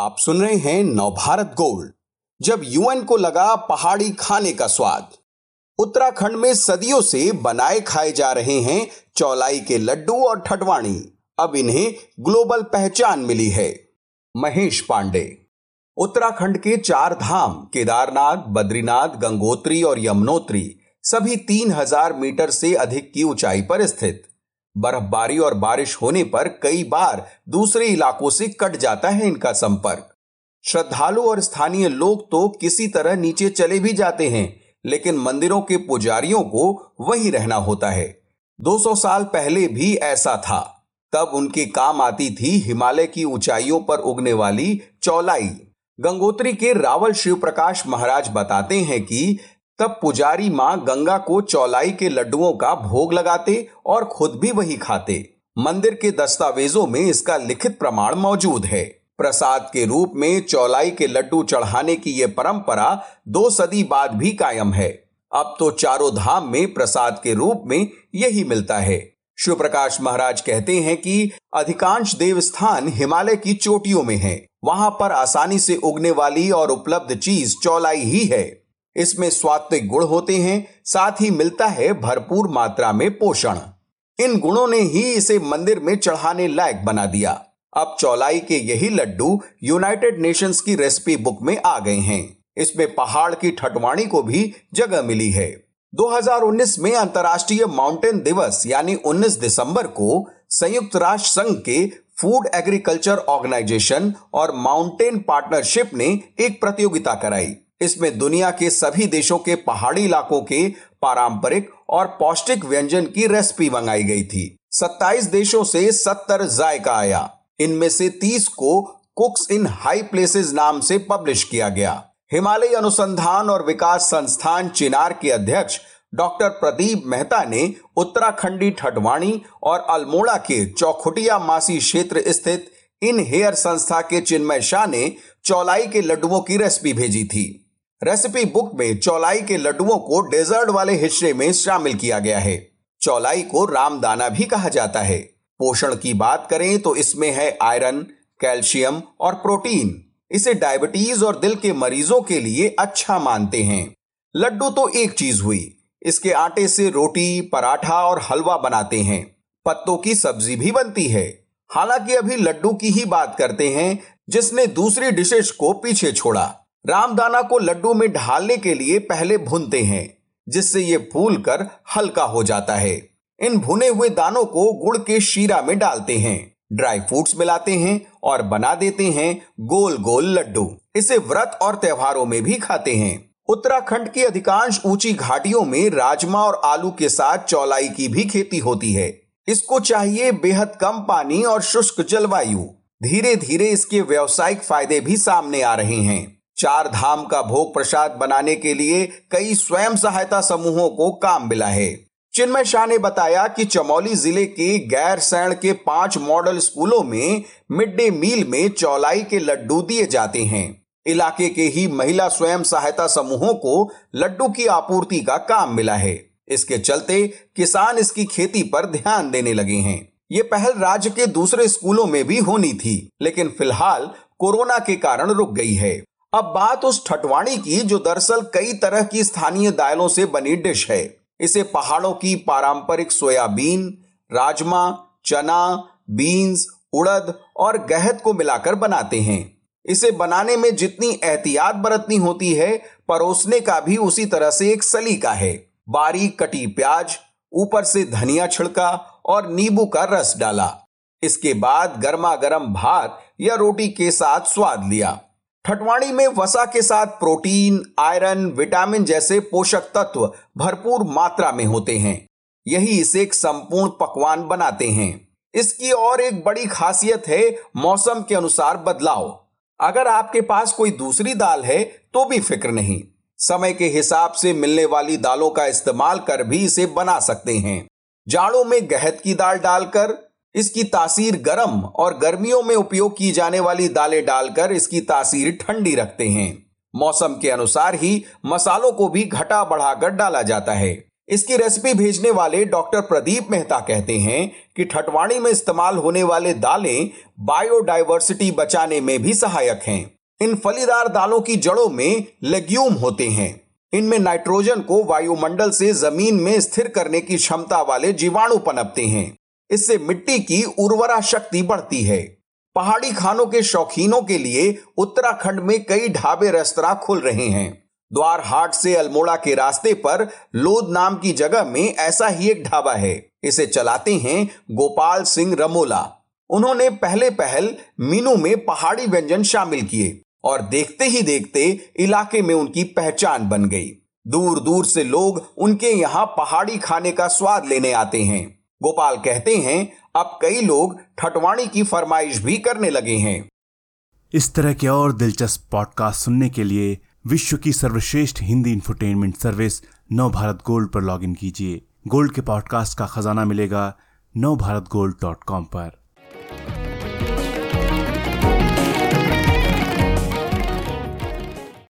आप सुन रहे हैं नवभारत गोल्ड। जब यूएन को लगा पहाड़ी खाने का स्वाद। उत्तराखंड में सदियों से बनाए खाए जा रहे हैं चौलाई के लड्डू और ठटवाणी, अब इन्हें ग्लोबल पहचान मिली है। महेश पांडे। उत्तराखंड के चार धाम केदारनाथ, बद्रीनाथ, गंगोत्री और यमुनोत्री सभी 3000 मीटर से अधिक की ऊंचाई पर स्थित। बर्फबारी और बारिश होने पर कई बार दूसरे इलाकों से कट जाता है इनका संपर्क। श्रद्धालु और स्थानीय लोग तो किसी तरह नीचे चले भी जाते हैं, लेकिन मंदिरों के पुजारियों को वहीं रहना होता है। 200 साल पहले भी ऐसा था। तब उनके काम आती थी हिमालय की ऊंचाइयों पर उगने वाली चौलाई। गंगोत्री के रावल शिवप्रकाश महाराज बताते हैं कि तब पुजारी मां गंगा को चौलाई के लड्डुओं का भोग लगाते और खुद भी वही खाते। मंदिर के दस्तावेजों में इसका लिखित प्रमाण मौजूद है। प्रसाद के रूप में चौलाई के लड्डू चढ़ाने की यह परंपरा 2 सदी बाद भी कायम है। अब तो चारों धाम में प्रसाद के रूप में यही मिलता है। शिवप्रकाश महाराज कहते हैं कि अधिकांश देवस्थान हिमालय की चोटियों में है। वहां पर आसानी से उगने वाली और उपलब्ध चीज चौलाई ही है। इसमें स्वात्विक गुण होते हैं, साथ ही मिलता है भरपूर मात्रा में पोषण। इन गुणों ने ही इसे मंदिर में चढ़ाने लायक बना दिया। अब चौलाई के यही लड्डू यूनाइटेड नेशंस की रेसिपी बुक में आ गए हैं। इसमें पहाड़ की ठटवाणी को भी जगह मिली है। 2019 में अंतर्राष्ट्रीय माउंटेन दिवस यानी 19 दिसंबर को संयुक्त राष्ट्र संघ के फूड एग्रीकल्चर ऑर्गेनाइजेशन और माउंटेन पार्टनरशिप ने एक प्रतियोगिता कराई। इसमें दुनिया के सभी देशों के पहाड़ी इलाकों के पारंपरिक और पौष्टिक व्यंजन की रेसिपी मंगाई गई थी। 27 देशों से 70 जायका आया। इनमें से 30 को कुक्स इन हाई प्लेसेस नाम से पब्लिश किया गया। हिमालय अनुसंधान और विकास संस्थान चिनार के अध्यक्ष डॉक्टर प्रदीप मेहता ने उत्तराखंडी ठटवाणी और अल्मोड़ा के चौखुटिया मासी क्षेत्र स्थित इन हेयर संस्था के चिन्मय शाह ने चौलाई के लड्डुओं की रेसिपी भेजी थी। रेसिपी बुक में चौलाई के लड्डुओं को डेजर्ट वाले हिस्से में शामिल किया गया है। चौलाई को रामदाना भी कहा जाता है। पोषण की बात करें तो इसमें है आयरन, कैल्शियम और प्रोटीन। इसे डायबिटीज और दिल के मरीजों के लिए अच्छा मानते हैं। लड्डू तो एक चीज हुई। इसके आटे से रोटी, पराठा और हलवा बनाते हैं। पत्तों की सब्जी भी बनती है। हालांकि अभी लड्डू की ही बात करते हैं, जिसने दूसरी डिशेस को पीछे छोड़ा। रामदाना को लड्डू में ढालने के लिए पहले भूनते हैं, जिससे ये फूलकर हल्का हो जाता है। इन भुने हुए दानों को गुड़ के शीरा में डालते हैं, ड्राई फ्रूट्स मिलाते हैं और बना देते हैं गोल गोल लड्डू। इसे व्रत और त्योहारों में भी खाते हैं। उत्तराखंड की अधिकांश ऊंची घाटियों में राजमा और आलू के साथ चौलाई की भी खेती होती है। इसको चाहिए बेहद कम पानी और शुष्क जलवायु। धीरे धीरे इसके व्यावसायिक फायदे भी सामने आ रहे हैं। चार धाम का भोग प्रसाद बनाने के लिए कई स्वयं सहायता समूहों को काम मिला है। चिन्मय शाह ने बताया कि चमोली जिले के गैरसैण के 5 मॉडल स्कूलों में मिड डे मील में चौलाई के लड्डू दिए जाते हैं। इलाके के ही महिला स्वयं सहायता समूहों को लड्डू की आपूर्ति का काम मिला है। इसके चलते किसान इसकी खेती पर ध्यान देने लगे हैं। ये पहल राज्य के दूसरे स्कूलों में भी होनी थी, लेकिन फिलहाल कोरोना के कारण रुक गई है। अब बात उस ठटवाणी की, जो दरअसल कई तरह की स्थानीय दालों से बनी डिश है। इसे पहाड़ों की पारंपरिक सोयाबीन, राजमा, चना, बीन्स, उड़द और गहत को मिलाकर बनाते हैं। इसे बनाने में जितनी एहतियात बरतनी होती है, परोसने का भी उसी तरह से एक सलीका है। बारीक कटी प्याज, ऊपर से धनिया छिड़का और नींबू का रस डाला। इसके बाद गर्मा गर्म भात या रोटी के साथ स्वाद लिया। ठटवाणी में वसा के साथ प्रोटीन, आयरन, विटामिन जैसे पोषक तत्व भरपूर मात्रा में होते हैं। यही इसे एक संपूर्ण पकवान बनाते हैं। इसकी और एक बड़ी खासियत है मौसम के अनुसार बदलाव। अगर आपके पास कोई दूसरी दाल है तो भी फिक्र नहीं, समय के हिसाब से मिलने वाली दालों का इस्तेमाल कर भी इसे बना सकते हैं। जाड़ों में गहत की दाल डालकर इसकी तासीर गर्म और गर्मियों में उपयोग की जाने वाली दालें डालकर इसकी तासीर ठंडी रखते हैं। मौसम के अनुसार ही मसालों को भी घटा बढ़ाकर डाला जाता है। इसकी रेसिपी भेजने वाले डॉक्टर प्रदीप मेहता कहते हैं कि ठटवाणी में इस्तेमाल होने वाले दालें बायोडायवर्सिटी बचाने में भी सहायक हैं। इन फलीदार दालों की जड़ों में लेग्यूम होते हैं। इनमें नाइट्रोजन को वायुमंडल से जमीन में स्थिर करने की क्षमता वाले जीवाणु पनपते हैं। इससे मिट्टी की उर्वरा शक्ति बढ़ती है। पहाड़ी खानों के शौकीनों के लिए उत्तराखंड में कई ढाबे रेस्तरां खुल रहे हैं। द्वार हाट से अल्मोड़ा के रास्ते पर लोद नाम की जगह में ऐसा ही एक ढाबा है। इसे चलाते हैं गोपाल सिंह रमोला। उन्होंने पहले पहल मीनू में पहाड़ी व्यंजन शामिल किए और देखते ही देखते इलाके में उनकी पहचान बन गई। दूर दूर से लोग उनके यहाँ पहाड़ी खाने का स्वाद लेने आते हैं। गोपाल कहते हैं अब कई लोग ठटवाणी की फरमाइश भी करने लगे हैं। इस तरह के और दिलचस्प पॉडकास्ट सुनने के लिए विश्व की सर्वश्रेष्ठ Hindi infotainment service Navbharat gold पर लॉगिन कीजिए। गोल्ड के पॉडकास्ट का खजाना मिलेगा नवभारत गोल्ड.com पर।